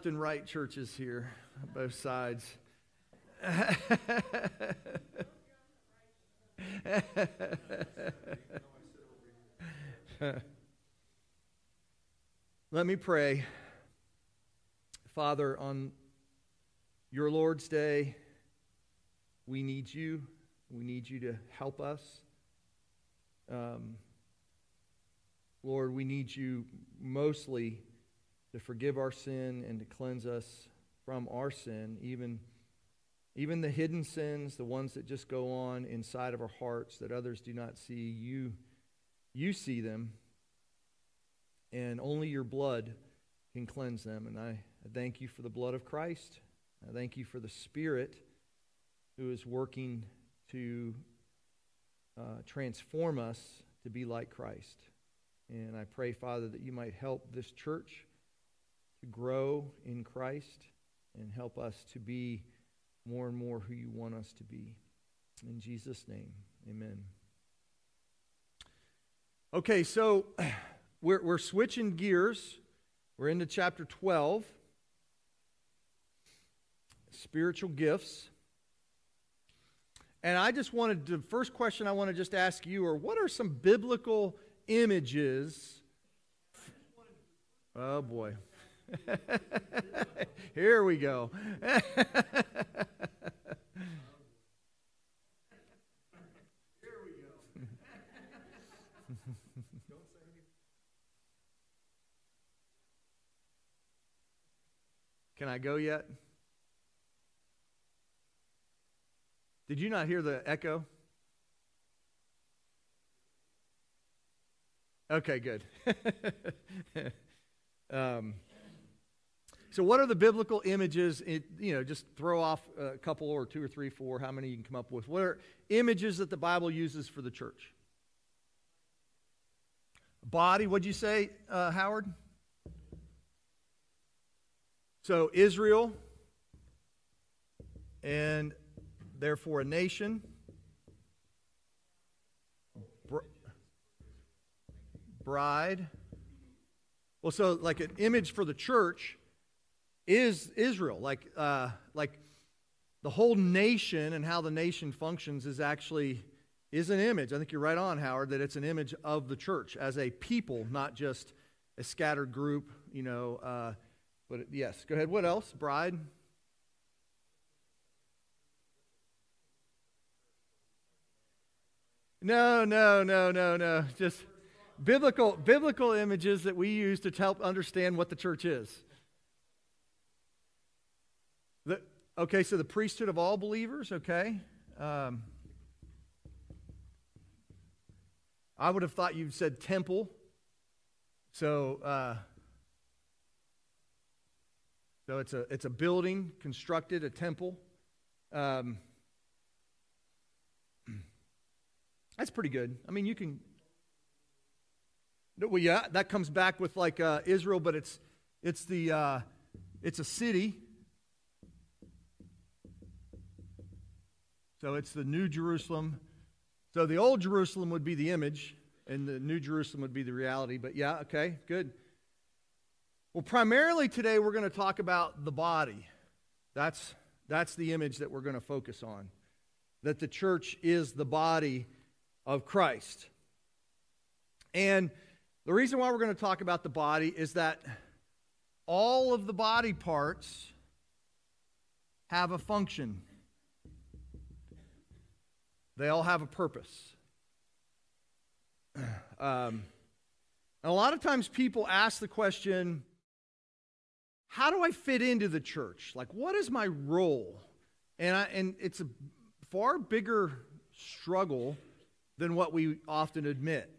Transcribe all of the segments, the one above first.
left and right churches here, both sides. Let me pray. Father, on your Lord's Day, we need you. We need you to help us. Lord, we need you mostly to forgive our sin and to cleanse us from our sin, even the hidden sins, the ones that just go on inside of our hearts that others do not see. You see them, and only your blood can cleanse them. And I thank you for the blood of Christ. I thank you for the Spirit who is working to transform us to be like Christ. And I pray, Father, that you might help this church to grow in Christ and help us to be more and more who you want us to be. In Jesus' name, amen. Okay, so we're switching gears. We're into chapter 12, spiritual gifts. And I just wanted to, the first question I want to just ask you are, what are some biblical images? Oh boy. Here we go. Can I go yet? Did you not hear the echo? Okay, good. So what are the biblical images? Just throw off a couple or two or three, four, how many you can come up with. What are images that the Bible uses for the church? Body, what'd you say, Howard? So Israel and therefore a nation. Bride. Well, so like an image for the church is Israel, like the whole nation and how the nation functions is an image. I think you're right on, Howard, that it's an image of the church as a people, not just a scattered group, but yes, go ahead. What else? Bride. No. Just biblical images that we use to help understand what the church is. Okay, so the priesthood of all believers, okay. I would have thought you'd said temple. So it's a building constructed, a temple. That's pretty good. I mean, that comes back with like Israel, but it's a city. So it's the New Jerusalem. So the Old Jerusalem would be the image, and the New Jerusalem would be the reality. But yeah, okay, good. Well, primarily today we're going to talk about the body. That's the image that we're going to focus on, that the church is the body of Christ. And the reason why we're going to talk about the body is that all of the body parts have a function. They all have a purpose. A lot of times people ask the question, how do I fit into the church? Like, what is my role? And it's a far bigger struggle than what we often admit.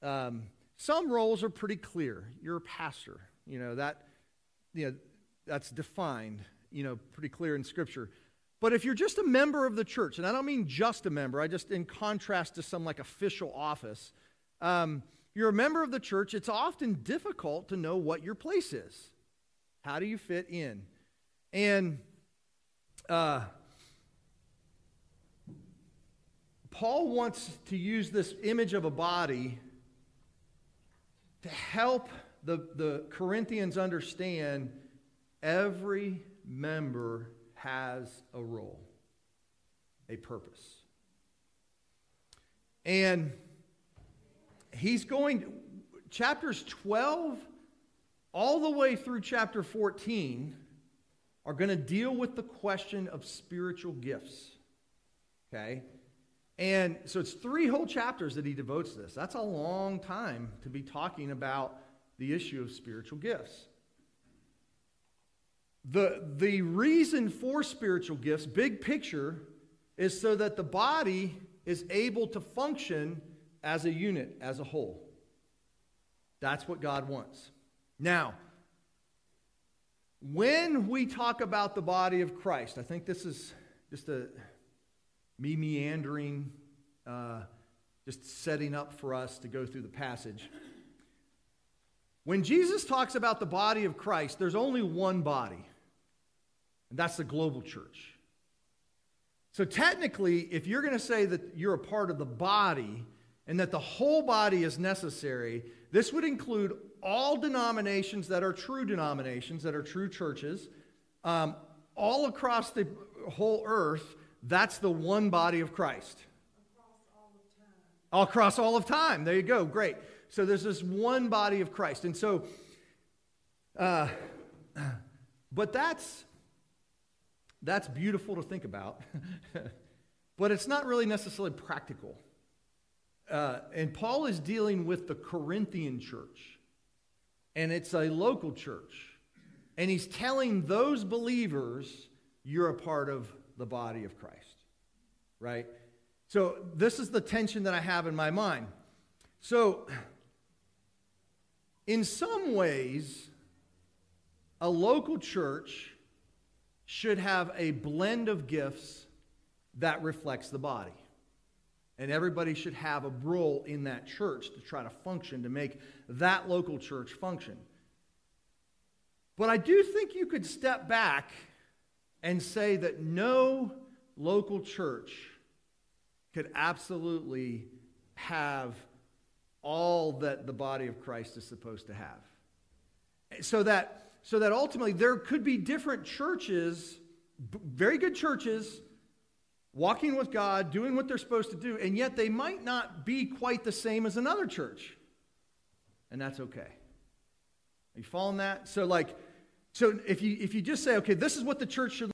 Some roles are pretty clear. You're a pastor. That's defined, pretty clear in Scripture. But if you're just a member of the church, and I don't mean just a member, I just in contrast to some like official office, you're a member of the church, it's often difficult to know what your place is. How do you fit in? And Paul wants to use this image of a body to help the Corinthians understand Every member has a role, a purpose. And he's going, chapters 12 all the way through chapter 14 are going to deal with the question of spiritual gifts. Okay? And so it's 3 whole chapters that he devotes this. That's a long time to be talking about the issue of spiritual gifts. The reason for spiritual gifts, big picture, is so that the body is able to function as a unit, as a whole. That's what God wants. Now, when we talk about the body of Christ, I think this is just a me meandering, just setting up for us to go through the passage. When Jesus talks about the body of Christ, there's only one body, and that's the global church. So technically, if you're going to say that you're a part of the body and that the whole body is necessary, this would include all denominations that are true denominations, that are true churches, all across the whole earth. That's the one body of Christ. Across all of time. There you go. Great. So there's this one body of Christ. And so, but that's beautiful to think about. But it's not really necessarily practical. And Paul is dealing with the Corinthian church. And it's a local church. And he's telling those believers, you're a part of the body of Christ, right? So this is the tension that I have in my mind. So in some ways, a local church should have a blend of gifts that reflects the body. And everybody should have a role in that church to try to function, to make that local church function. But I do think you could step back and say that no local church could absolutely have all that the body of Christ is supposed to have. So that ultimately there could be different churches, very good churches, walking with God, doing what they're supposed to do, and yet they might not be quite the same as another church. And that's okay. Are you following that? So if you just say, okay, this is what the church should.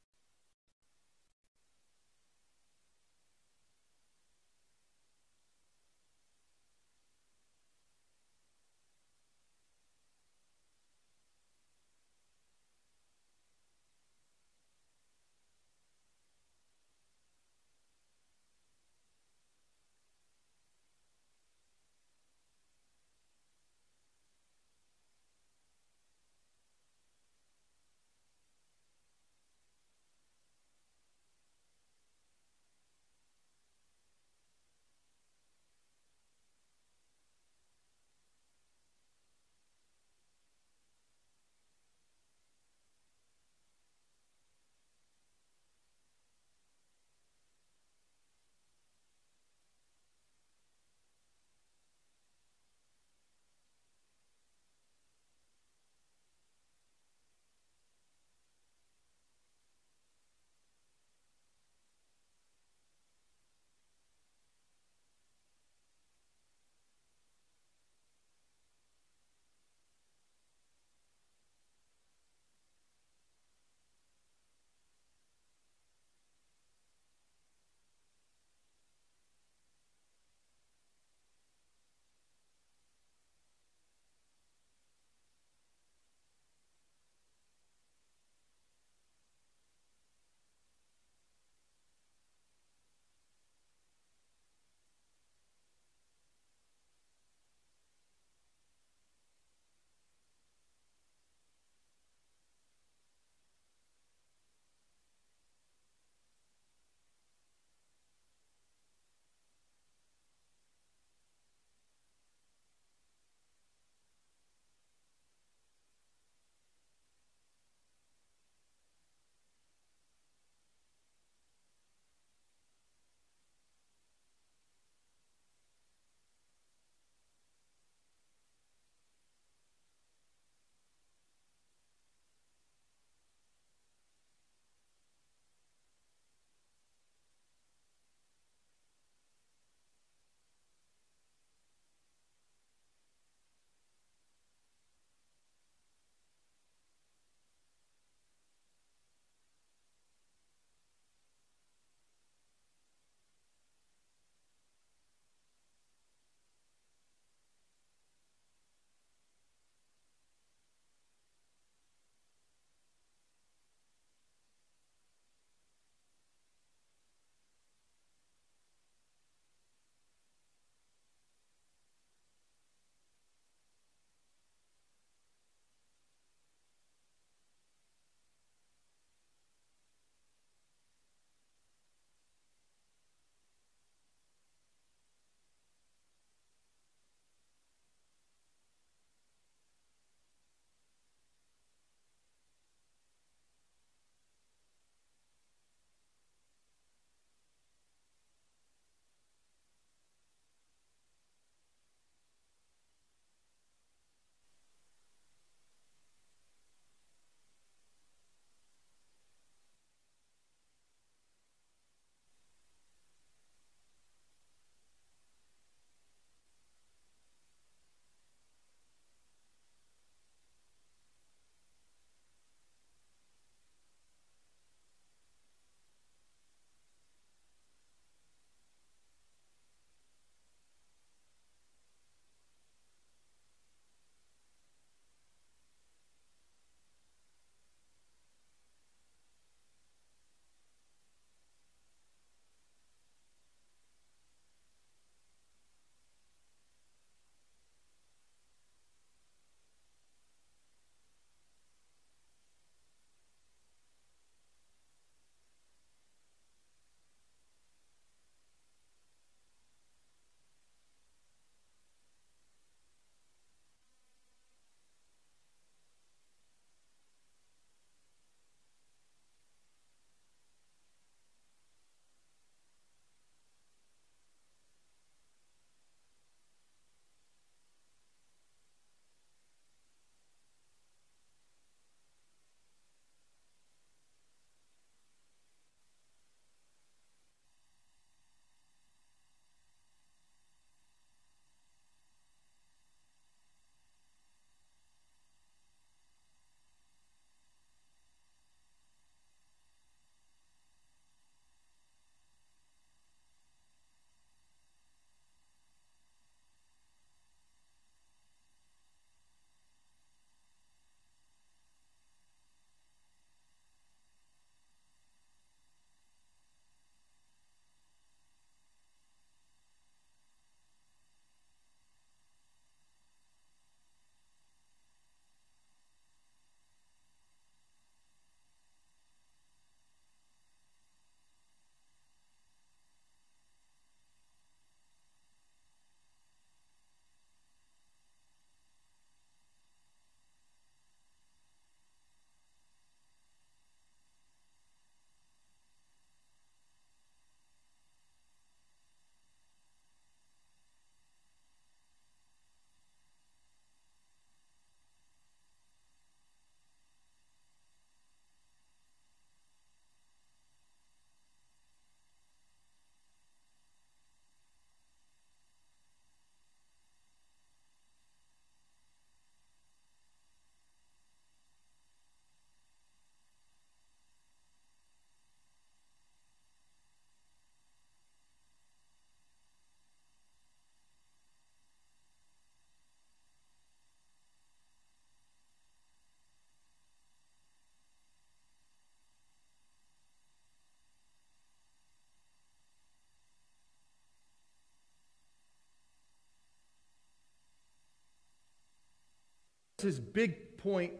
That's his big point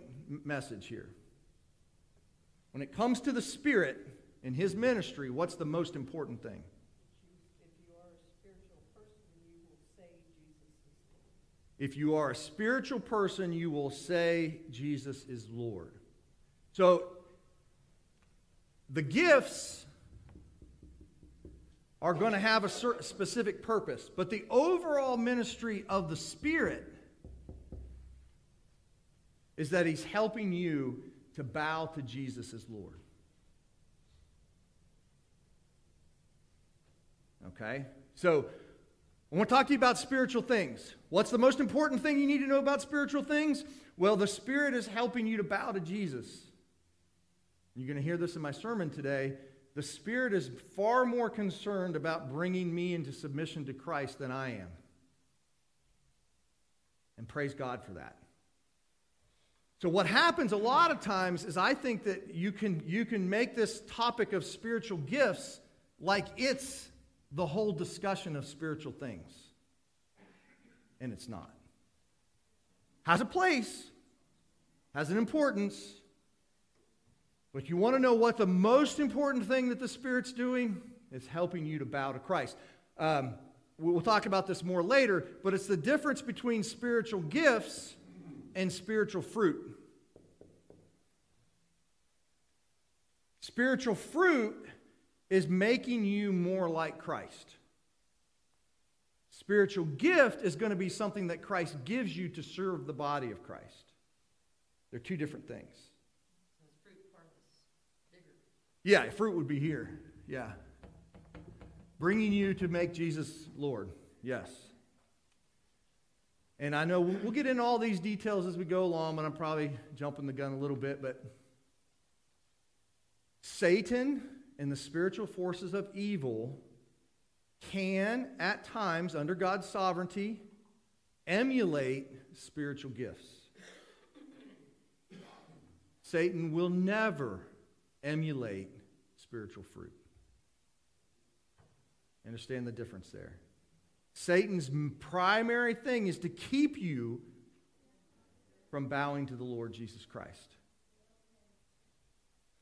message here. When it comes to the Spirit in his ministry, what's the most important thing? If you are a spiritual person, you will say Jesus is Lord. So, the gifts are going to have a specific purpose, but the overall ministry of the Spirit is that he's helping you to bow to Jesus as Lord. Okay? So, I want to talk to you about spiritual things. What's the most important thing you need to know about spiritual things? Well, the Spirit is helping you to bow to Jesus. You're going to hear this in my sermon today. The Spirit is far more concerned about bringing me into submission to Christ than I am. And praise God for that. So what happens a lot of times is I think that you can make this topic of spiritual gifts like it's the whole discussion of spiritual things. And it's not. Has a place, has an importance, but you want to know what the most important thing that the Spirit's doing is helping you to bow to Christ. We'll talk about this more later, but it's the difference between spiritual gifts and spiritual fruit. Spiritual fruit is making you more like Christ. Spiritual gift is going to be something that Christ gives you to serve the body of Christ. They're two different things. The fruit part is bigger. Yeah, fruit would be here. Yeah. Bringing you to make Jesus Lord. Yes. And I know we'll get into all these details as we go along, and I'm probably jumping the gun a little bit, but Satan and the spiritual forces of evil can, at times, under God's sovereignty, emulate spiritual gifts. Satan will never emulate spiritual fruit. Understand the difference there. Satan's primary thing is to keep you from bowing to the Lord Jesus Christ.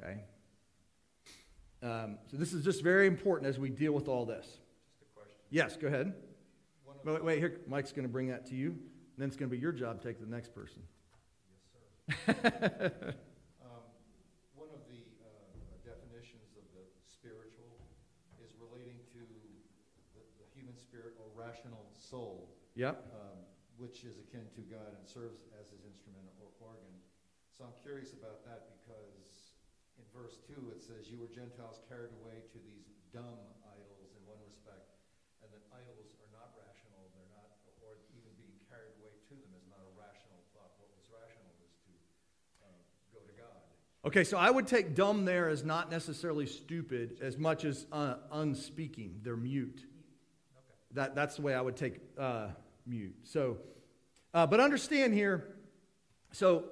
Okay? So this is just very important as we deal with all this. Just a question. Yes, go ahead. Wait, here, Mike's going to bring that to you. And then it's going to be your job to take the next person. Yes, sir. One of the definitions of the spiritual is relating to the human spirit or rational soul, yep. Which is akin to God and serves as his instrument or organ. So I'm curious about that because in verse 2, it says, you were Gentiles carried away to these dumb idols in one respect, and that idols are not rational, they're not, or even being carried away to them is not a rational thought. What was rational was to go to God. Okay, so I would take dumb there as not necessarily stupid as much as unspeaking. They're mute. Okay. That's the way I would take mute. So, but understand here, so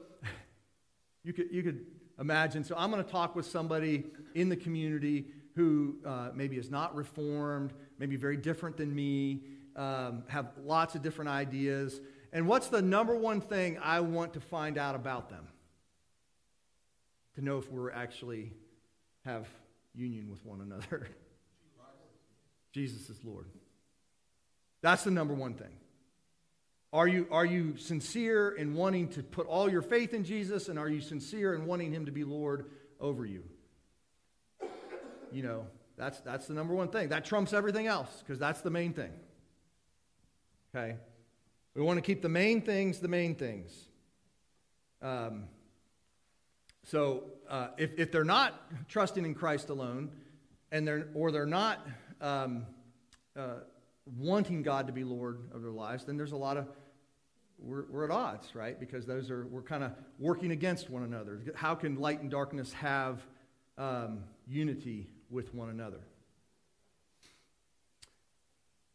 you could imagine, so I'm going to talk with somebody in the community who maybe is not reformed, maybe very different than me, have lots of different ideas. And what's the number one thing I want to find out about them? To know if we're actually have union with one another. Jesus is Lord. That's the number one thing. Are you sincere in wanting to put all your faith in Jesus, and are you sincere in wanting him to be Lord over you? You know, that's the number one thing. That trumps everything else because that's the main thing. Okay? We want to keep the main things the main things. If they're not trusting in Christ alone, and they're not wanting God to be Lord of their lives, then there's a lot of we're at odds, right? Because those are we're kind of working against one another. How can light and darkness have unity with one another?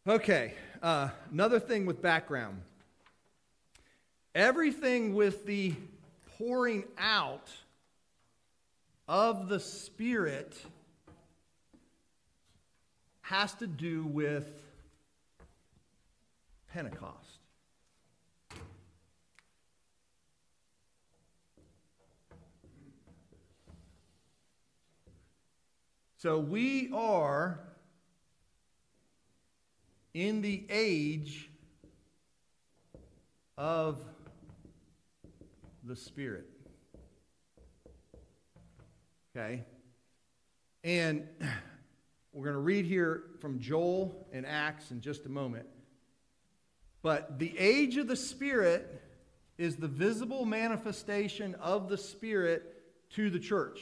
Okay, another thing with background. Everything with the pouring out of the Spirit has to do with Pentecost. So we are in the age of the Spirit. Okay? And we're going to read here from Joel and Acts in just a moment. But the age of the Spirit is the visible manifestation of the Spirit to the church.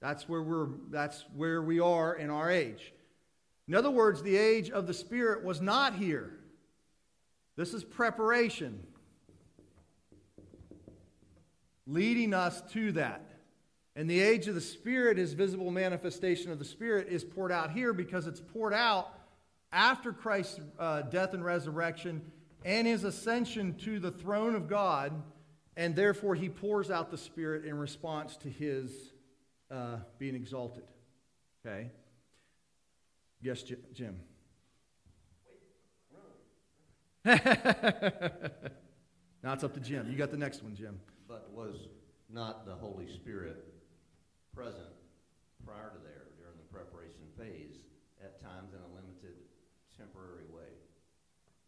That's where we are in our age. In other words, the age of the Spirit was not here. This is preparation leading us to that. And the age of the Spirit is visible manifestation of the Spirit is poured out here because it's poured out after Christ's death and resurrection and his ascension to the throne of God, and therefore he pours out the Spirit in response to his being exalted. Okay? Yes, Jim. Now it's up to Jim. You got the next one, Jim. But was not the Holy Spirit present prior to there during the preparation phase at times in a limited temporary way?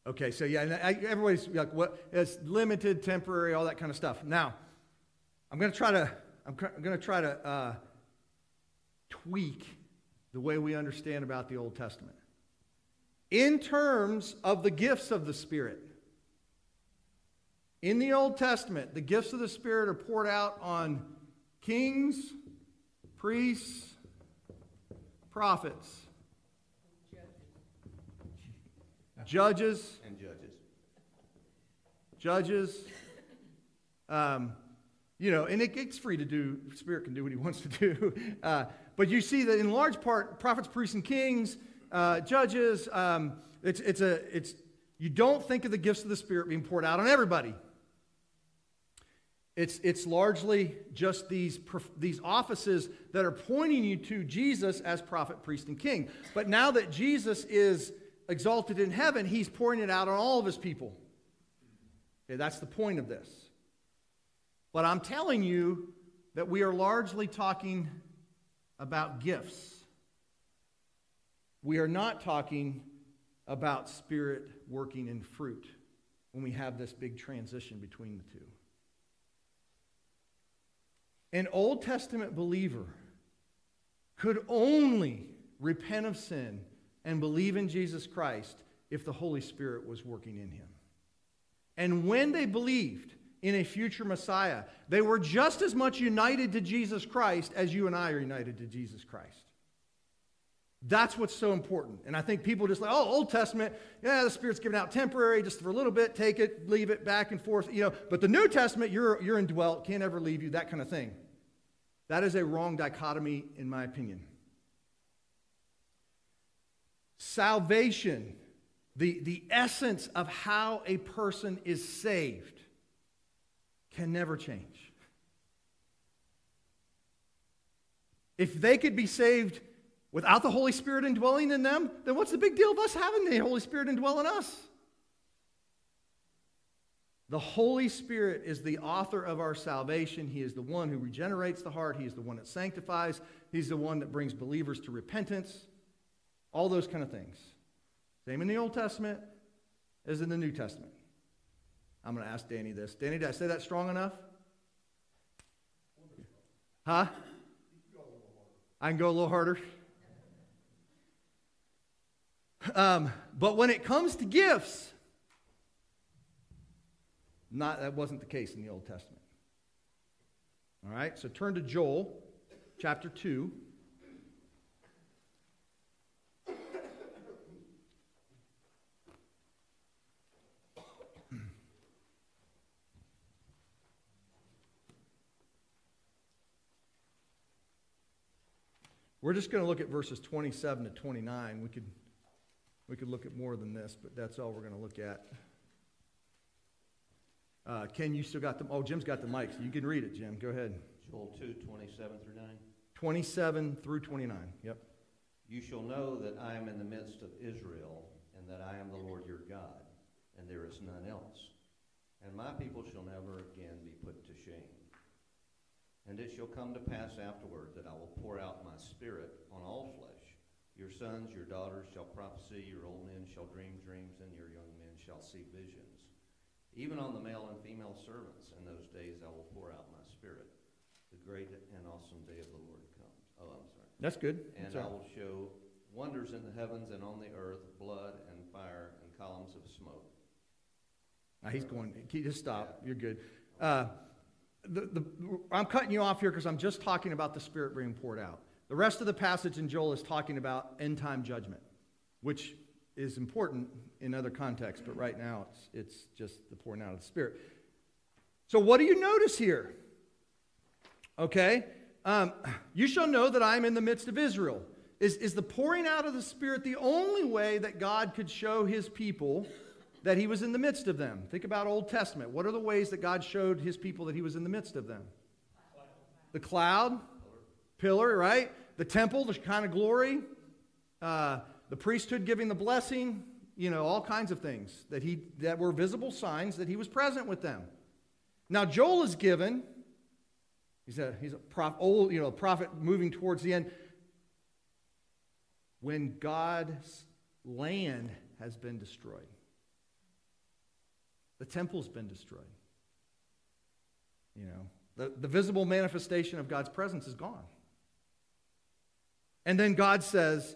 Okay, so yeah, everybody's like, what? It's limited, temporary, all that kind of stuff. Now, I'm going to try to tweak the way we understand about the Old Testament in terms of the gifts of the Spirit. In the Old Testament, the gifts of the Spirit are poured out on kings, priests, prophets, judges. And it's free to do. The Spirit can do what he wants to do. But you see that in large part, prophets, priests, and kings, judges. You don't think of the gifts of the Spirit being poured out on everybody. It's largely just these offices that are pointing you to Jesus as prophet, priest, and king. But now that Jesus is exalted in heaven, he's pouring it out on all of his people. Okay, that's the point of this. But I'm telling you that we are largely talking about gifts. We are not talking about Spirit working in fruit when we have this big transition between the two. An Old Testament believer could only repent of sin and believe in Jesus Christ if the Holy Spirit was working in him. And when they believed in a future Messiah, they were just as much united to Jesus Christ as you and I are united to Jesus Christ. That's what's so important. And I think people just like, oh, Old Testament, yeah, the Spirit's given out temporary, just for a little bit, take it, leave it, back and forth, But the New Testament, you're indwelt, can't ever leave you, that kind of thing. That is a wrong dichotomy, in my opinion. Salvation, the essence of how a person is saved, can never change. If they could be saved without the Holy Spirit indwelling in them, then what's the big deal of us having the Holy Spirit indwell in us? The Holy Spirit is the author of our salvation. He is the one who regenerates the heart. He is the one that sanctifies. He's the one that brings believers to repentance. All those kind of things. Same in the Old Testament as in the New Testament. I'm going to ask Danny this. Danny, did I say that strong enough? Huh? I can go a little harder. But when it comes to gifts, that wasn't the case in the Old Testament. All right, so turn to Joel chapter 2. We're just going to look at verses 27 to 29. We could look at more than this, but that's all we're going to look at. Ken, you still got them? Oh, Jim's got the mic, so you can read it, Jim. Go ahead. Joel 2, 27 through 9. 27 through 29, yep. You shall know that I am in the midst of Israel, and that I am the Lord your God, and there is none else. And my people shall never again be put to shame. And it shall come to pass afterward that I will pour out my spirit on all flesh. Your sons, your daughters shall prophesy, your old men shall dream dreams, and your young men shall see visions. Even on the male and female servants in those days I will pour out my spirit. The great and awesome day of the Lord comes. Oh, I'm sorry. That's good. And I will show wonders in the heavens and on the earth, blood and fire and columns of smoke. Now he's going, just stop. Yeah. You're good. I'm cutting you off here because I'm just talking about the Spirit being poured out. The rest of the passage in Joel is talking about end-time judgment, which is important in other contexts, but right now it's just the pouring out of the Spirit. So what do you notice here? Okay, you shall know that I am in the midst of Israel. Is the pouring out of the Spirit the only way that God could show his people that he was in the midst of them? Think about Old Testament. What are the ways that God showed his people that he was in the midst of them? The cloud, pillar, right? The temple, the Shekinah glory, the priesthood giving the blessing, you know, all kinds of things that were visible signs that he was present with them. Now Joel is given... He's a prophet moving towards the end. When God's land has been destroyed. The temple's been destroyed. You know, the visible manifestation of God's presence is gone. And then God says,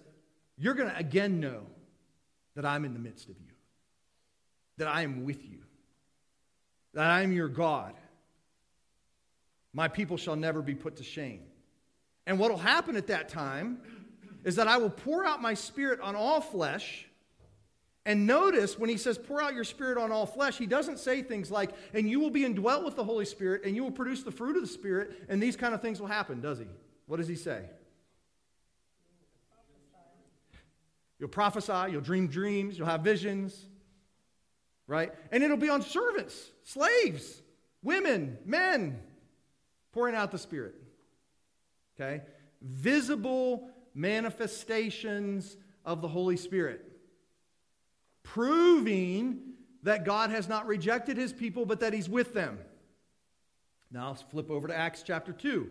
you're going to again know that I'm in the midst of you. That I am with you. That I am your God. My people shall never be put to shame. And what will happen at that time is that I will pour out my spirit on all flesh. And notice when he says pour out your spirit on all flesh, he doesn't say things like, and you will be indwelt with the Holy Spirit, and you will produce the fruit of the Spirit, and these kind of things will happen, does he? What does he say? You'll prophesy, you'll dream dreams, you'll have visions, right? And it'll be on servants, slaves, women, men, pouring out the Spirit, okay? Visible manifestations of the Holy Spirit, proving that God has not rejected his people, but that he's with them. Now let's flip over to Acts chapter 2.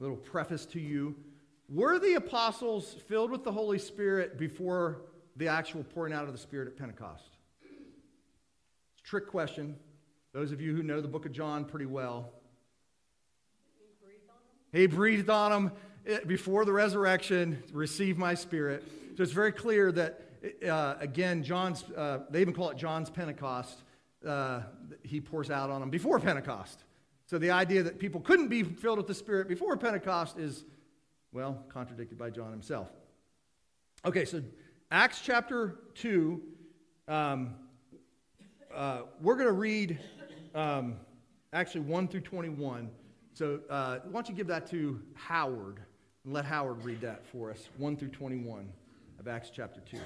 Little preface to you. Were the apostles filled with the Holy Spirit before the actual pouring out of the Spirit at Pentecost? It's a trick question. Those of you who know the book of John pretty well. He breathed on them before the resurrection, receive my Spirit. So it's very clear that, again, they even call it John's Pentecost. He pours out on them before Pentecost. So the idea that people couldn't be filled with the Spirit before Pentecost is, well, contradicted by John himself. Okay, so Acts chapter 2, we're going to read actually 1 through 21. So why don't you give that to Howard and let Howard read that for us, 1 through 21 of Acts chapter 2.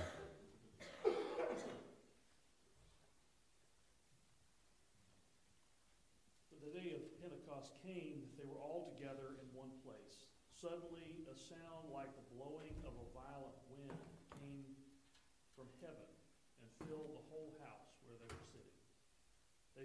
Came that they were all together in one place. Suddenly a sound like the blowing of a violent wind came from heaven and filled the whole house where they were sitting. They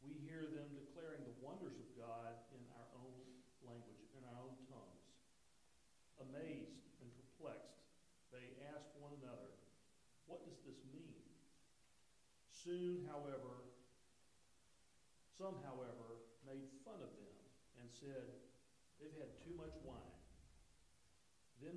We hear them declaring the wonders of God in our own language, in our own tongues. Amazed and perplexed, they ask one another, what does this mean? Soon, however, some, however, made fun of them and said, they've had too much wine. Then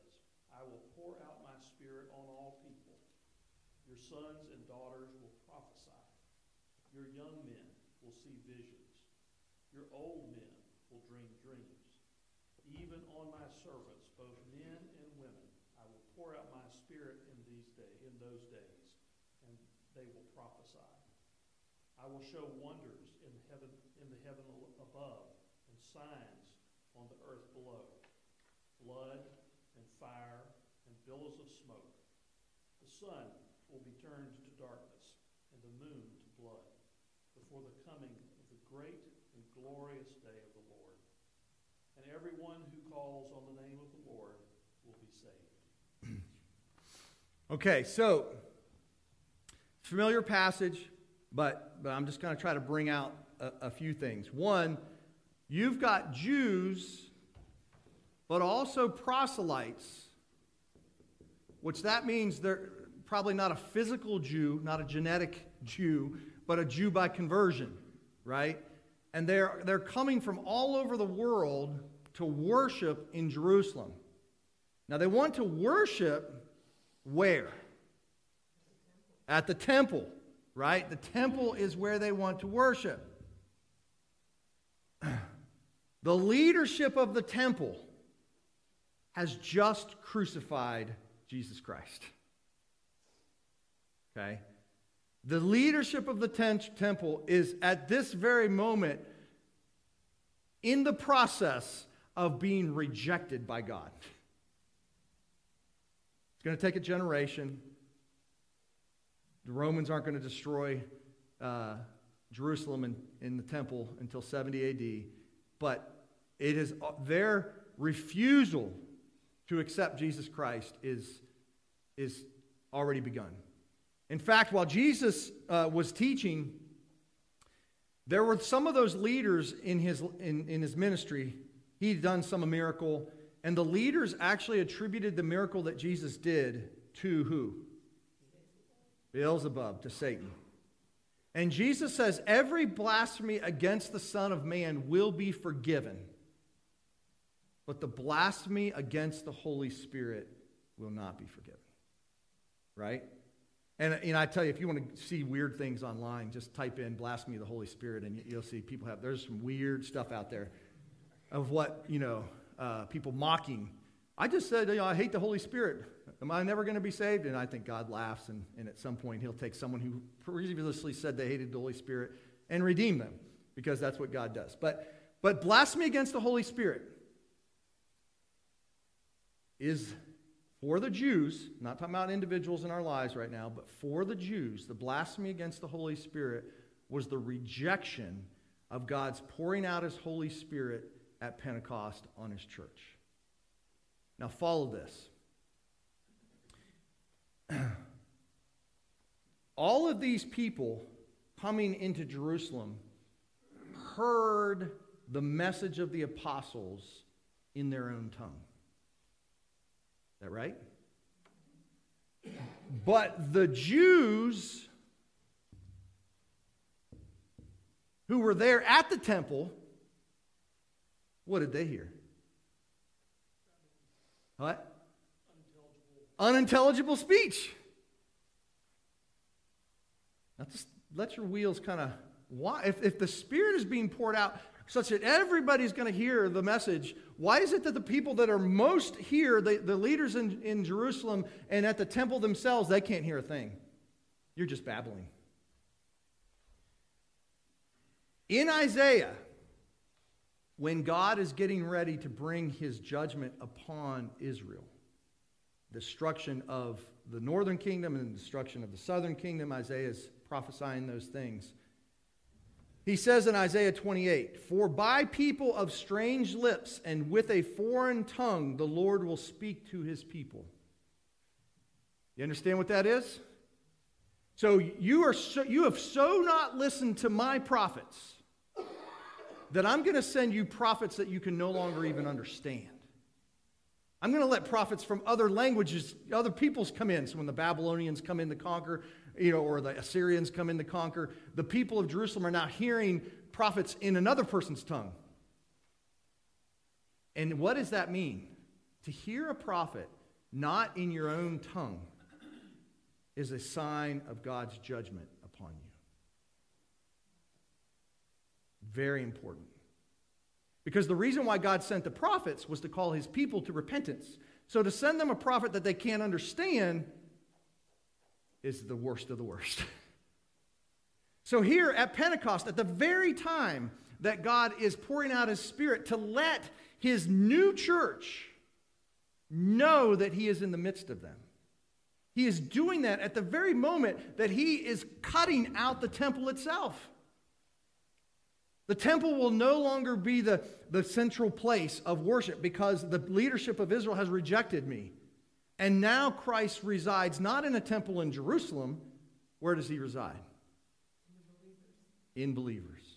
I will pour out my spirit on all people. Your sons and daughters will prophesy. Your young men will see visions. Your old men will dream dreams. Even on my servants, both men and women, I will pour out my spirit in those days, and they will prophesy. I will show wonders in the heaven above, and signs on the earth below, blood and fire and billows of smoke. The sun will be turned to darkness and the moon to blood before the coming of the great and glorious day of the Lord. And everyone who calls on the name of the Lord will be saved. Okay, so familiar passage, but I'm just going to try to bring out a few things. One, you've got Jews, but also proselytes, which that means they're probably not a physical Jew, not a genetic Jew, but a Jew by conversion, right? And they're coming from all over the world to worship in Jerusalem. Now they want to worship where? At the temple, right? The temple is where they want to worship. The leadership of the temple has just crucified Jesus Christ. Okay? The leadership of the temple is at this very moment in the process of being rejected by God. It's going to take a generation. The Romans aren't going to destroy Jerusalem in the temple until 70 AD, but it is their refusal to accept Jesus Christ is already begun. In fact, while Jesus was teaching, there were some of those leaders in his ministry. He'd done some miracle, and the leaders actually attributed the miracle that Jesus did to who? Beelzebub, to Satan. And Jesus says, every blasphemy against the Son of Man will be forgiven, but the blasphemy against the Holy Spirit will not be forgiven. Right? And I tell you, if you want to see weird things online, just type in blasphemy of the Holy Spirit, and you'll see people have, there's some weird stuff out there of what, people mocking. I just said, I hate the Holy Spirit. Am I never going to be saved? And I think God laughs, and at some point he'll take someone who previously said they hated the Holy Spirit and redeem them, because that's what God does. But blasphemy against the Holy Spirit is, for the Jews, not talking about individuals in our lives right now, but for the Jews, the blasphemy against the Holy Spirit was the rejection of God's pouring out his Holy Spirit at Pentecost on his church. Now follow this. All of these people coming into Jerusalem heard the message of the apostles in their own tongue. Is that right? But the Jews who were there at the temple, what did they hear? What? Unintelligible speech. Now just let your wheels kind of... If the Spirit is being poured out, such that everybody's going to hear the message. Why is it that the people that are most here, the leaders in Jerusalem and at the temple themselves, they can't hear a thing? You're just babbling. In Isaiah, when God is getting ready to bring his judgment upon Israel, destruction of the northern kingdom and the destruction of the southern kingdom, Isaiah is prophesying those things. He says in Isaiah 28, "For by people of strange lips and with a foreign tongue the Lord will speak to his people." You understand what that is? So you have so not listened to my prophets that I'm going to send you prophets that you can no longer even understand. I'm going to let prophets from other languages, other peoples come in. So when the Babylonians come in to conquer, or the Assyrians come in to conquer, the people of Jerusalem are now hearing prophets in another person's tongue. And what does that mean? To hear a prophet not in your own tongue is a sign of God's judgment upon you. Very important. Because the reason why God sent the prophets was to call his people to repentance. So to send them a prophet that they can't understand is the worst of the worst. So here at Pentecost, at the very time that God is pouring out his Spirit to let his new church know that he is in the midst of them, he is doing that at the very moment that he is cutting out the temple itself. The temple will no longer be the central place of worship because the leadership of Israel has rejected me. And now Christ resides not in a temple in Jerusalem. Where does he reside? In believers. In believers.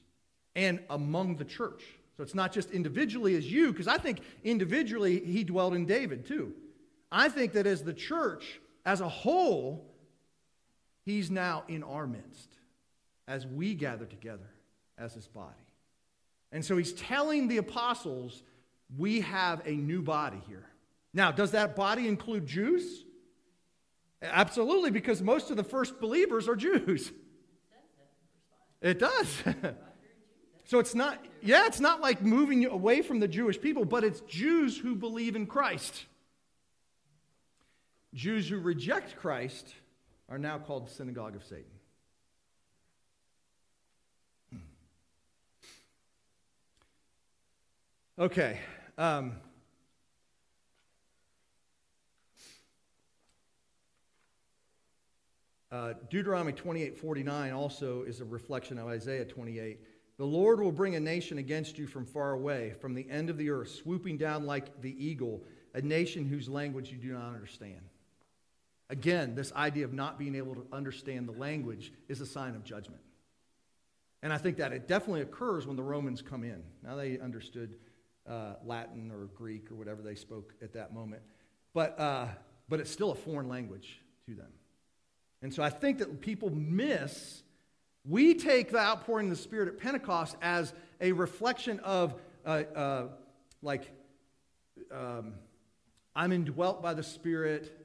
And among the church. So it's not just individually as you, because I think individually he dwelled in David too. I think that as the church as a whole, he's now in our midst as we gather together as his body. And so he's telling the apostles, we have a new body here. Now, does that body include Jews? Absolutely, because most of the first believers are Jews. It does. So it's not like moving away from the Jewish people, but it's Jews who believe in Christ. Jews who reject Christ are now called the synagogue of Satan. Okay. Deuteronomy 28:49 also is a reflection of Isaiah 28. The Lord will bring a nation against you from far away, from the end of the earth, swooping down like the eagle, a nation whose language you do not understand. Again, this idea of not being able to understand the language is a sign of judgment. And I think that it definitely occurs when the Romans come in. Now they understood Latin or Greek or whatever they spoke at that moment. But it's still a foreign language to them. And so I think that people miss, we take the outpouring of the Spirit at Pentecost as a reflection of, I'm indwelt by the Spirit,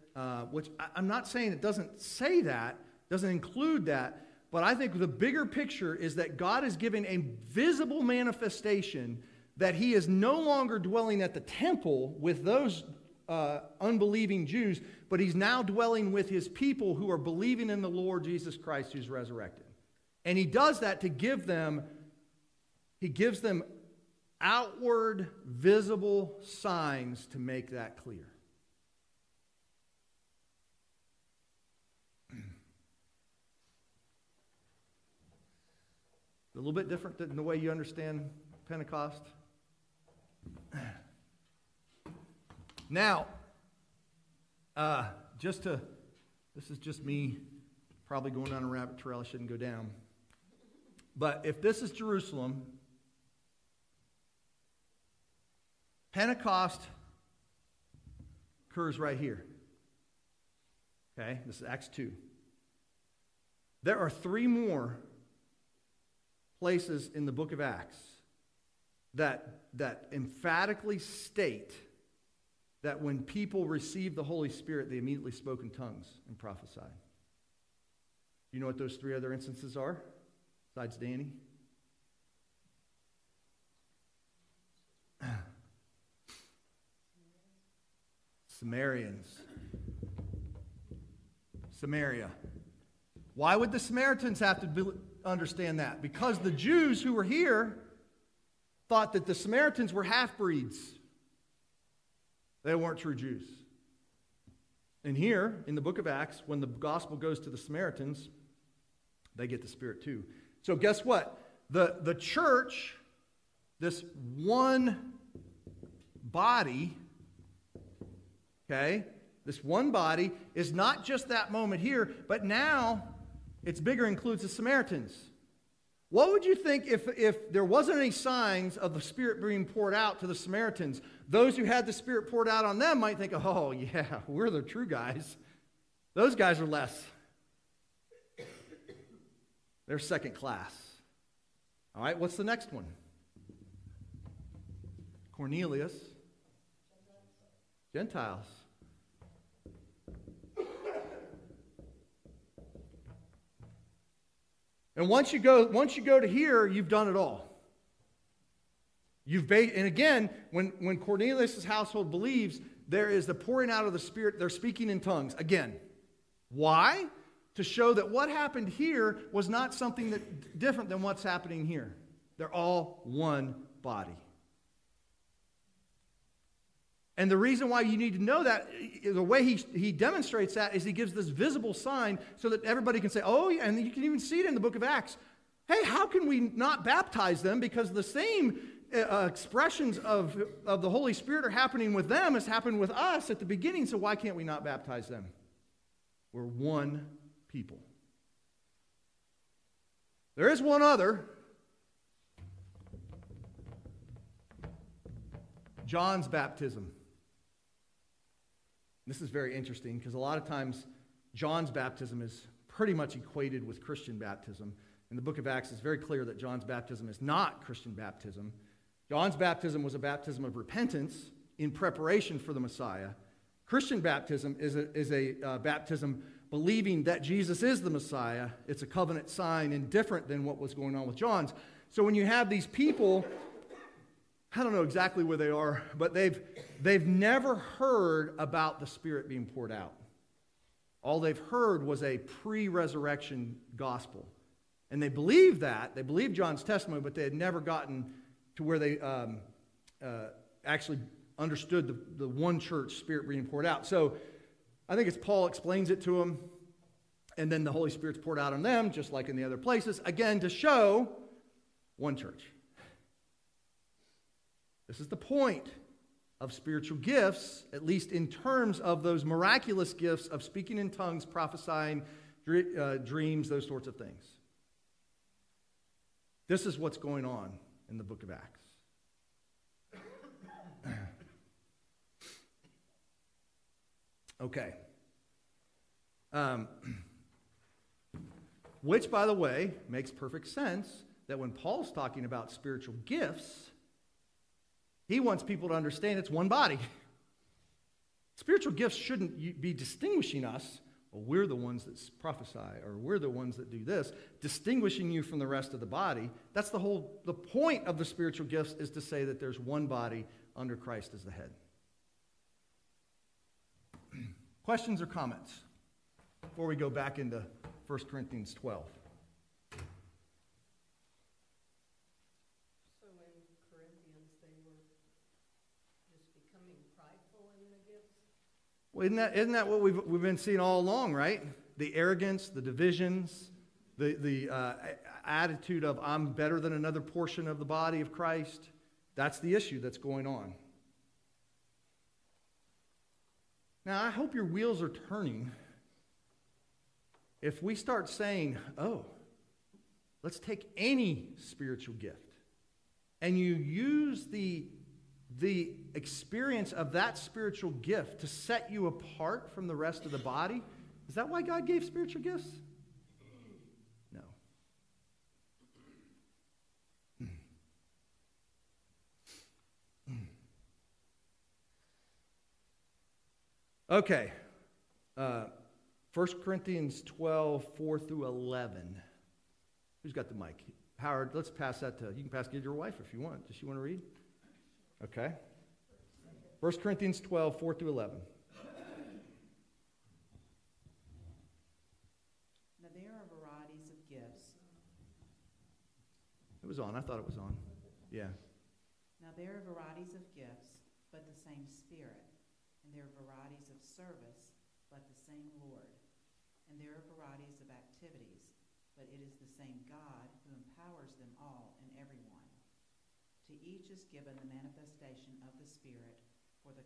which I'm not saying it doesn't say that, doesn't include that, but I think the bigger picture is that God is giving a visible manifestation that he is no longer dwelling at the temple with those unbelieving Jews, but he's now dwelling with his people who are believing in the Lord Jesus Christ who's resurrected. And he does that to give them, he gives them outward, visible signs to make that clear. A little bit different than the way you understand Pentecost. Now, this is just me probably going down a rabbit trail I shouldn't go down. But if this is Jerusalem, Pentecost occurs right here. Okay, this is Acts 2. There are three more places in the book of Acts that emphatically state that when people received the Holy Spirit, they immediately spoke in tongues and prophesied. You know what those three other instances are, besides Danny? Samaritans. Samaria. Why would the Samaritans have to understand that? Because the Jews who were here thought that the Samaritans were half-breeds. They weren't true Jews. And here, in the book of Acts, when the gospel goes to the Samaritans, they get the Spirit too. So guess what? The church, this one body, okay, this one body is not just that moment here, but now it's bigger, includes the Samaritans. What would you think if there wasn't any signs of the Spirit being poured out to the Samaritans? Those who had the Spirit poured out on them might think, oh, yeah, we're the true guys. Those guys are less. They're second class. All right, what's the next one? Cornelius. Gentiles. And once you go to here, you've done it all. And again, when Cornelius' household believes, there is the pouring out of the Spirit. They're speaking in tongues. Again, why? To show that what happened here was not something that different than what's happening here. They're all one body. And the reason why you need to know that, the way he demonstrates that is he gives this visible sign so that everybody can say, oh, yeah, and you can even see it in the book of Acts. Hey, how can we not baptize them? Because the same expressions of the Holy Spirit are happening with them as happened with us at the beginning, so why can't we not baptize them? We're one people. There is one other. John's baptism. This is very interesting because a lot of times John's baptism is pretty much equated with Christian baptism. In the book of Acts, it's very clear that John's baptism is not Christian baptism. John's baptism was a baptism of repentance in preparation for the Messiah. Christian baptism is a baptism believing that Jesus is the Messiah. It's a covenant sign and different than what was going on with John's. So when you have these people, I don't know exactly where they are, but they've never heard about the Spirit being poured out. All they've heard was a pre-resurrection gospel. And they believed that. They believed John's testimony, but they had never gotten to where they actually understood the one church Spirit being poured out. So I think it's Paul explains it to them, and then the Holy Spirit's poured out on them, just like in the other places, again, to show one church. This is the point of spiritual gifts, at least in terms of those miraculous gifts of speaking in tongues, prophesying, dreams, those sorts of things. This is what's going on in the book of Acts. Okay. Which, by the way, makes perfect sense that when Paul's talking about spiritual gifts, he wants people to understand it's one body. Spiritual gifts shouldn't be distinguishing us. Well, we're the ones that prophesy, or we're the ones that do this, distinguishing you from the rest of the body. That's the point of the spiritual gifts, is to say that there's one body under Christ as the head. Questions or comments before we go back into 1 Corinthians 12? Isn't that what we've been seeing all along, right? The arrogance, the divisions, the attitude of I'm better than another portion of the body of Christ. That's the issue that's going on. Now, I hope your wheels are turning. If we start saying, oh, let's take any spiritual gift, and you use the experience of that spiritual gift to set you apart from the rest of the body. Is that why God gave spiritual gifts? No. Okay. 1 Corinthians 12, 4 through 11. Who's got the mic? Howard, let's pass that to, you can pass it to your wife if you want. Does she want to read? Okay. 1 Corinthians 12, 4 through 11. was on. I thought it was on. Yeah. Now there are varieties of gifts, but the same Spirit. And there are varieties of service, but the same Lord. And there are varieties of activities, but it is the same God who empowers them all and everyone. To each is given the manifestation of the Spirit for the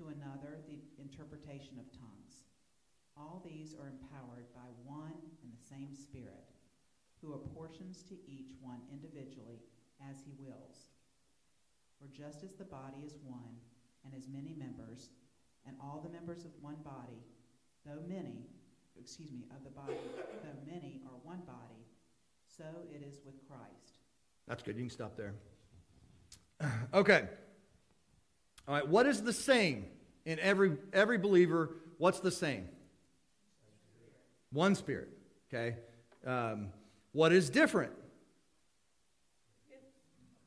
To another the interpretation of tongues. All these are empowered by one and the same Spirit, who apportions to each one individually as he wills. For just as the body is one and has many members, and all the members of one body, though many, of the body, though many are one body, so it is with Christ. That's good. You can stop there. Okay. All right. What is the same in every believer? What's the same? One Spirit. Okay. What is different?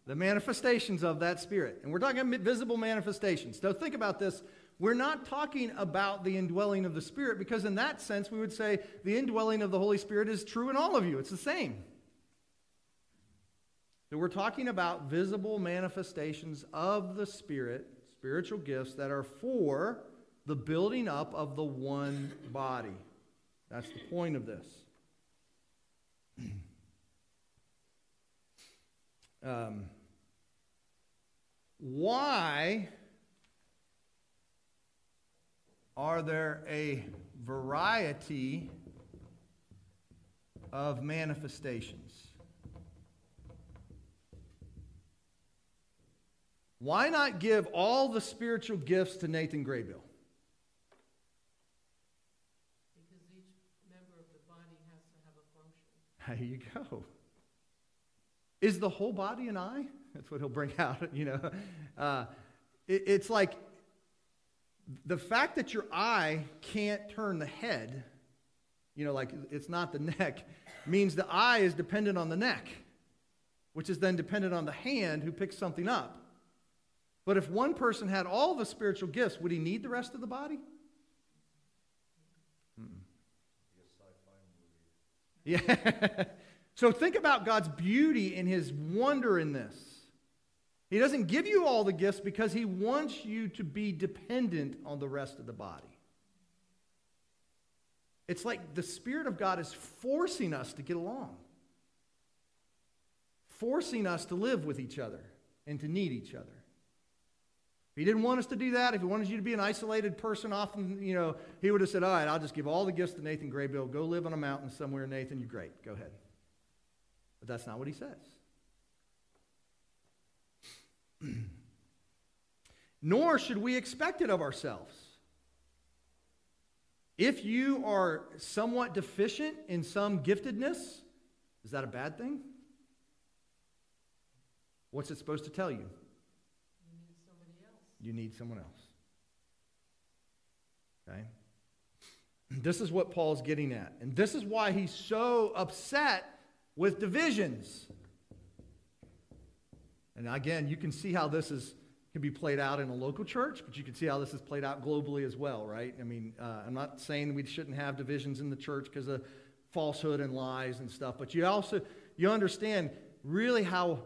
The manifestations of that Spirit. And we're talking about visible manifestations. So think about this. We're not talking about the indwelling of the Spirit, because in that sense we would say the indwelling of the Holy Spirit is true in all of you. It's the same. So we're talking about visible manifestations of the Spirit, spiritual gifts that are for the building up of the one body. That's the point of this. Why are there a variety of manifestations? Why not give all the spiritual gifts to Nathan Graybill? Because each member of the body has to have a function. There you go. Is the whole body an eye? That's what he'll bring out, you know. It's like the fact that your eye can't turn the head, you know, like it's not the neck, means the eye is dependent on the neck, which is then dependent on the hand who picks something up. But if one person had all the spiritual gifts, would he need the rest of the body? Mm-mm. Yeah. So think about God's beauty and His wonder in this. He doesn't give you all the gifts because He wants you to be dependent on the rest of the body. It's like the Spirit of God is forcing us to get along, forcing us to live with each other and to need each other. If He didn't want us to do that, if He wanted you to be an isolated person, often, you know, He would have said, all right, I'll just give all the gifts to Nathan Graybill. Go live on a mountain somewhere, Nathan. You're great. Go ahead. But that's not what He says. Nor should we expect it of ourselves. If you are somewhat deficient in some giftedness, is that a bad thing? What's it supposed to tell you? You need somebody else. You need someone else. Okay? This is what Paul's getting at. And this is why he's so upset with divisions. And again, you can see how this can be played out in a local church, but you can see how this is played out globally as well, right? I mean, I'm not saying we shouldn't have divisions in the church because of falsehood and lies and stuff, but you understand really how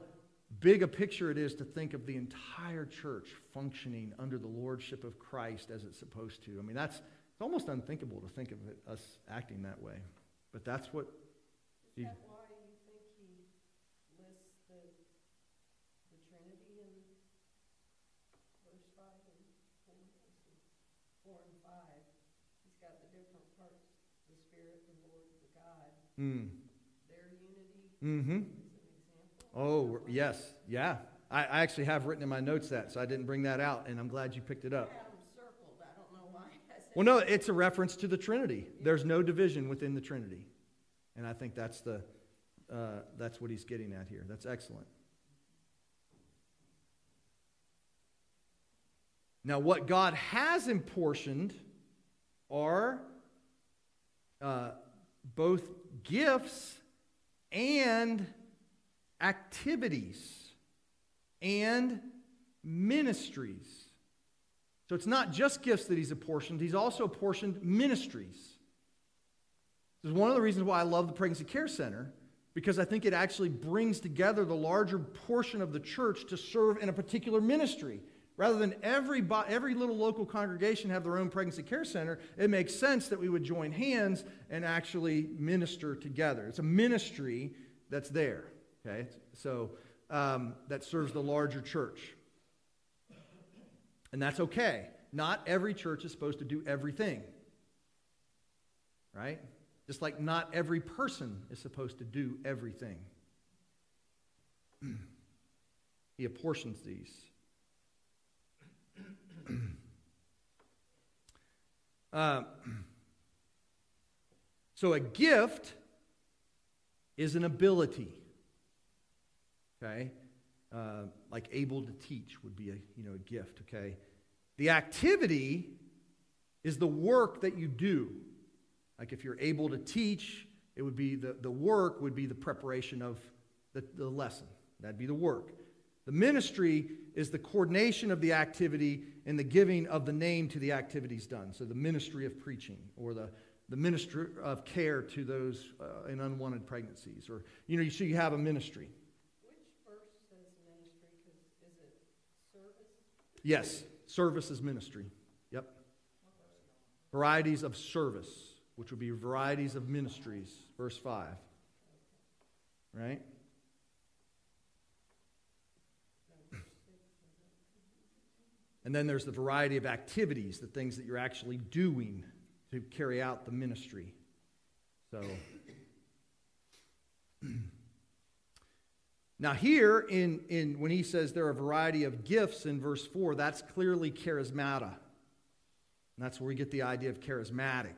big a picture it is to think of the entire church functioning under the lordship of Christ as it's supposed to. I mean, it's almost unthinkable to think of us acting that way, but that's what... He's got the different parts, the Spirit, the Lord, the God. Mm. Their unity is an example. Oh, yes. Yeah. I actually have written in my notes that, so I didn't bring that out, and I'm glad you picked it up. I had them circled. I don't know why. Well, no, it's a reference to the Trinity. Yeah. There's no division within the Trinity. And I think that's what he's getting at here. That's excellent. Now, what God has apportioned are both gifts and activities and ministries. So it's not just gifts that he's apportioned. He's also apportioned ministries. This is one of the reasons why I love the Pregnancy Care Center, because I think it actually brings together the larger portion of the church to serve in a particular ministry. Rather than every little local congregation have their own pregnancy care center, it makes sense that we would join hands and actually minister together. It's a ministry that's there, okay? So that serves the larger church. And that's okay. Not every church is supposed to do everything, right? Just like not every person is supposed to do everything. He apportions these. So a gift is an ability, okay? Like able to teach would be a gift, okay? The activity is the work that you do. Like if you're able to teach, it would be the work would be the preparation of the lesson. That'd be the work. The ministry is the coordination of the activity and the giving of the name to the activities done. So the ministry of preaching, or the ministry of care to those in unwanted pregnancies. Or, so you have a ministry. Which verse says ministry? Is it service? Yes, service is ministry. Yep. Varieties of service, which would be varieties of ministries, verse 5. Right? And then there's the variety of activities, the things that you're actually doing to carry out the ministry. So, now here, in when he says there are a variety of gifts in verse 4, that's clearly charismata. And that's where we get the idea of charismatic.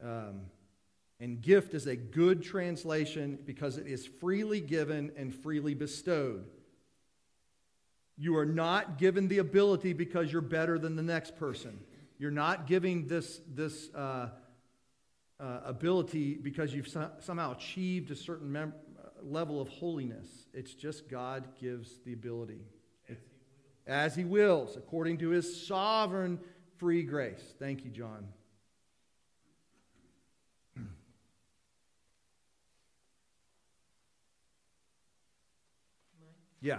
And gift is a good translation because it is freely given and freely bestowed. You are not given the ability because you're better than the next person. You're not giving this ability because you've somehow achieved a certain level of holiness. It's just God gives the ability. As he wills, according to his sovereign free grace. Thank you, John. Yeah.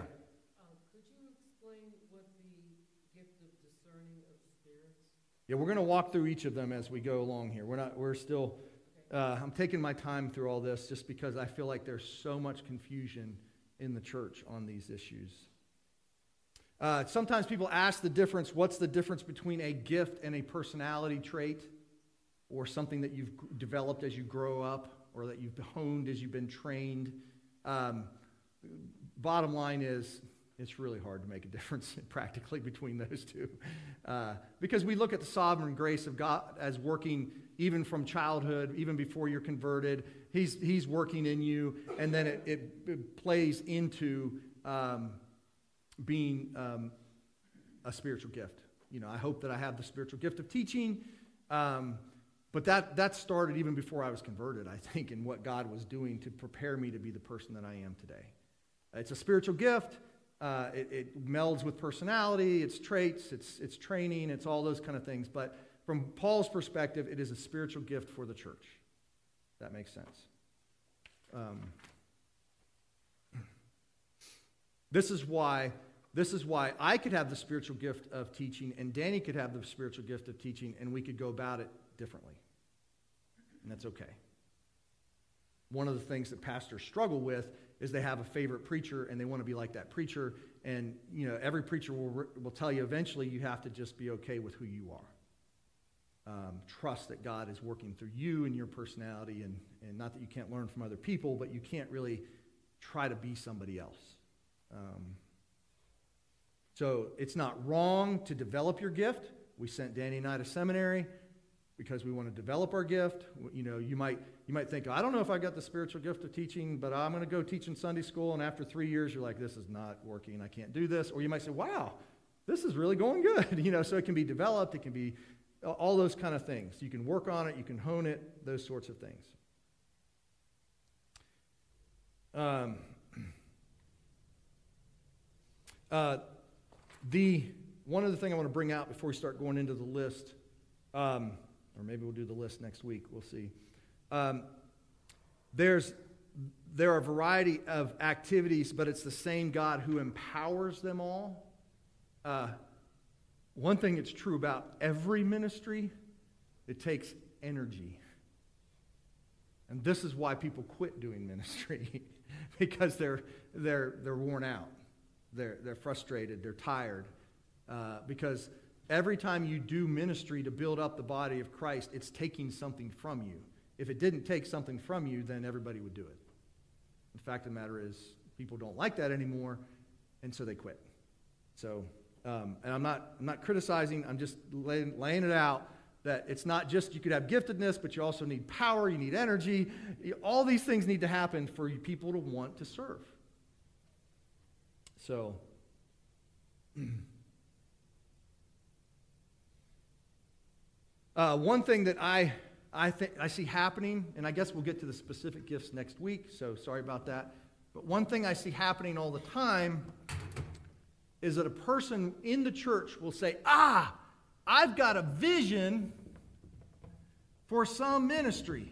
Yeah, we're going to walk through each of them as we go along here. I'm taking my time through all this just because I feel like there's so much confusion in the church on these issues. Sometimes people ask what's the difference between a gift and a personality trait, or something that you've developed as you grow up, or that you've honed as you've been trained. Bottom line is, it's really hard to make a difference practically between those two. Because we look at the sovereign grace of God as working even from childhood, even before you're converted. He's working in you, and then it plays into being a spiritual gift. I hope that I have the spiritual gift of teaching, but that started even before I was converted, I think, in what God was doing to prepare me to be the person that I am today. It's a spiritual gift. It melds with personality, its traits, its training, it's all those kind of things. But from Paul's perspective, it is a spiritual gift for the church. That makes sense. This is why I could have the spiritual gift of teaching, and Danny could have the spiritual gift of teaching, and we could go about it differently. And that's okay. One of the things that pastors struggle with is they have a favorite preacher and they want to be like that preacher. And, every preacher will tell you eventually you have to just be okay with who you are. Trust that God is working through you and your personality, and not that you can't learn from other people, but you can't really try to be somebody else. So it's not wrong to develop your gift. We sent Danny and I to seminary because we want to develop our gift. You might think, I don't know if I got the spiritual gift of teaching, but I'm going to go teach in Sunday school, and after 3 years, you're like, this is not working, I can't do this. Or you might say, wow, this is really going good, you know, so it can be developed, it can be all those kind of things. You can work on it, you can hone it, those sorts of things. One other thing I want to bring out before we start going into the list, or maybe we'll do the list next week, we'll see. There are a variety of activities, but it's the same God who empowers them all. One thing that's true about every ministry, it takes energy. And this is why people quit doing ministry, because they're worn out. They're frustrated, they're tired. Because every time you do ministry to build up the body of Christ, it's taking something from you. If it didn't take something from you, then everybody would do it. The fact of the matter is, people don't like that anymore, and so they quit. So, and I'm not criticizing, I'm just laying it out that it's not just you could have giftedness, but you also need power, you need energy. All these things need to happen for people to want to serve. So, one thing that I see happening, and I guess we'll get to the specific gifts next week, so sorry about that. But one thing I see happening all the time is that a person in the church will say, I've got a vision for some ministry.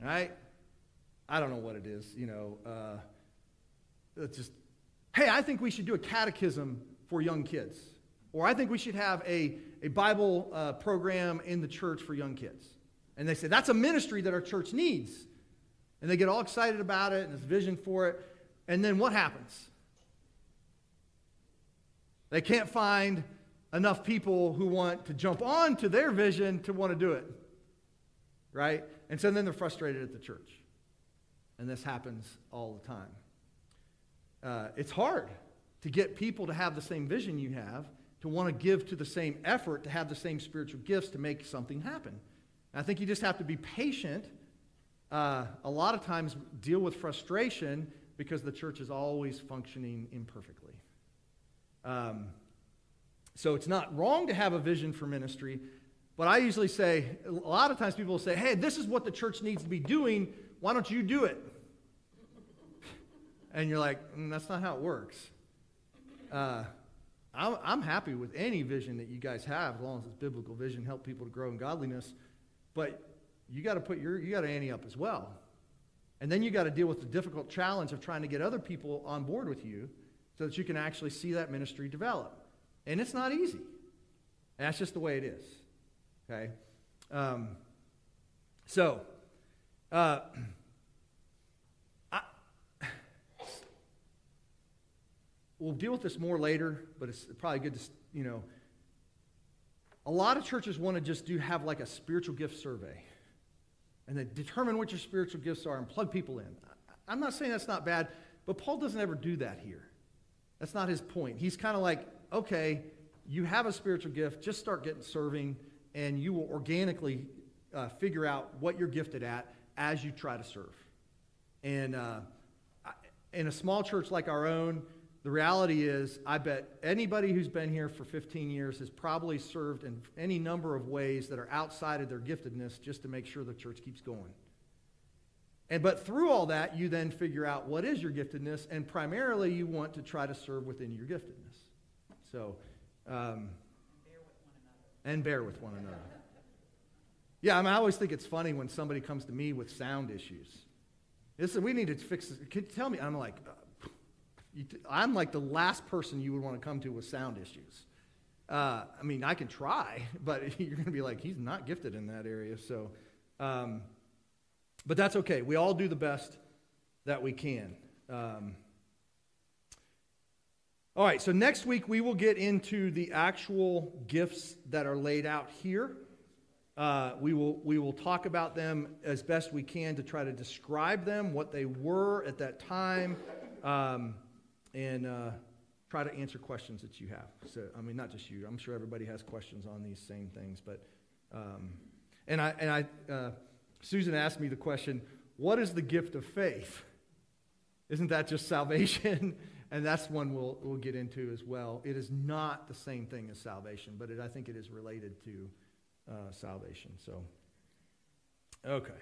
All right? I don't know what it is, you know. It's just, hey, I think we should do a catechism for young kids. Or I think we should have a Bible program in the church for young kids. And they say, that's a ministry that our church needs. And they get all excited about it and this vision for it. And then what happens? They can't find enough people who want to jump on to their vision to want to do it. Right? And so then they're frustrated at the church. And this happens all the time. It's hard to get people to have the same vision you have, to want to give to the same effort, to have the same spiritual gifts to make something happen. And I think you just have to be patient. A lot of times deal with frustration because the church is always functioning imperfectly. So it's not wrong to have a vision for ministry, but I usually say, a lot of times people will say, hey, this is what the church needs to be doing. Why don't you do it? And you're like, that's not how it works. I'm happy with any vision that you guys have, as long as it's biblical vision, help people to grow in godliness. But you got to ante up as well, and then you got to deal with the difficult challenge of trying to get other people on board with you, so that you can actually see that ministry develop. And it's not easy. And that's just the way it is. Okay. We'll deal with this more later, but it's probably good to, you know, a lot of churches want to just have like a spiritual gift survey, and then determine what your spiritual gifts are and plug people in. I'm not saying that's not bad, but Paul doesn't ever do that here. That's not his point. He's kind of like, okay, you have a spiritual gift, just start getting serving, and you will organically figure out what you're gifted at as you try to serve. And in a small church like our own, the reality is, I bet anybody who's been here for 15 years has probably served in any number of ways that are outside of their giftedness just to make sure the church keeps going. But through all that, you then figure out what is your giftedness, and primarily you want to try to serve within your giftedness. So, and bear with one another. Yeah, I mean, I always think it's funny when somebody comes to me with sound issues. Listen, we need to fix this. Tell me, I'm like... I'm like the last person you would want to come to with sound issues. I mean, I can try, but you're going to be like, he's not gifted in that area. So, but that's okay. We all do the best that we can. All right, so next week we will get into the actual gifts that are laid out here. We will talk about them as best we can to try to describe them, what they were at that time, and try to answer questions that you have. So, I mean, not just you. I'm sure everybody has questions on these same things. But, Susan asked me the question, what is the gift of faith? Isn't that just salvation? And that's one we'll get into as well. It is not the same thing as salvation, but I think it is related to salvation. So, okay.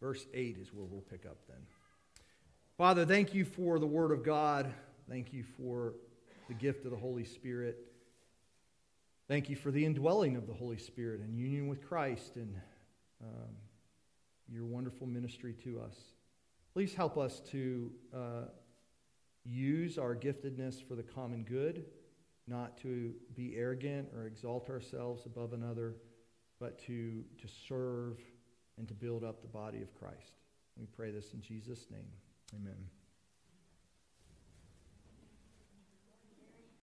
Verse 8 is where we'll pick up then. Father, thank you for the Word of God. Thank you for the gift of the Holy Spirit. Thank you for the indwelling of the Holy Spirit and union with Christ and your wonderful ministry to us. Please help us to use our giftedness for the common good, not to be arrogant or exalt ourselves above another, but to serve and to build up the body of Christ. We pray this in Jesus' name. Amen.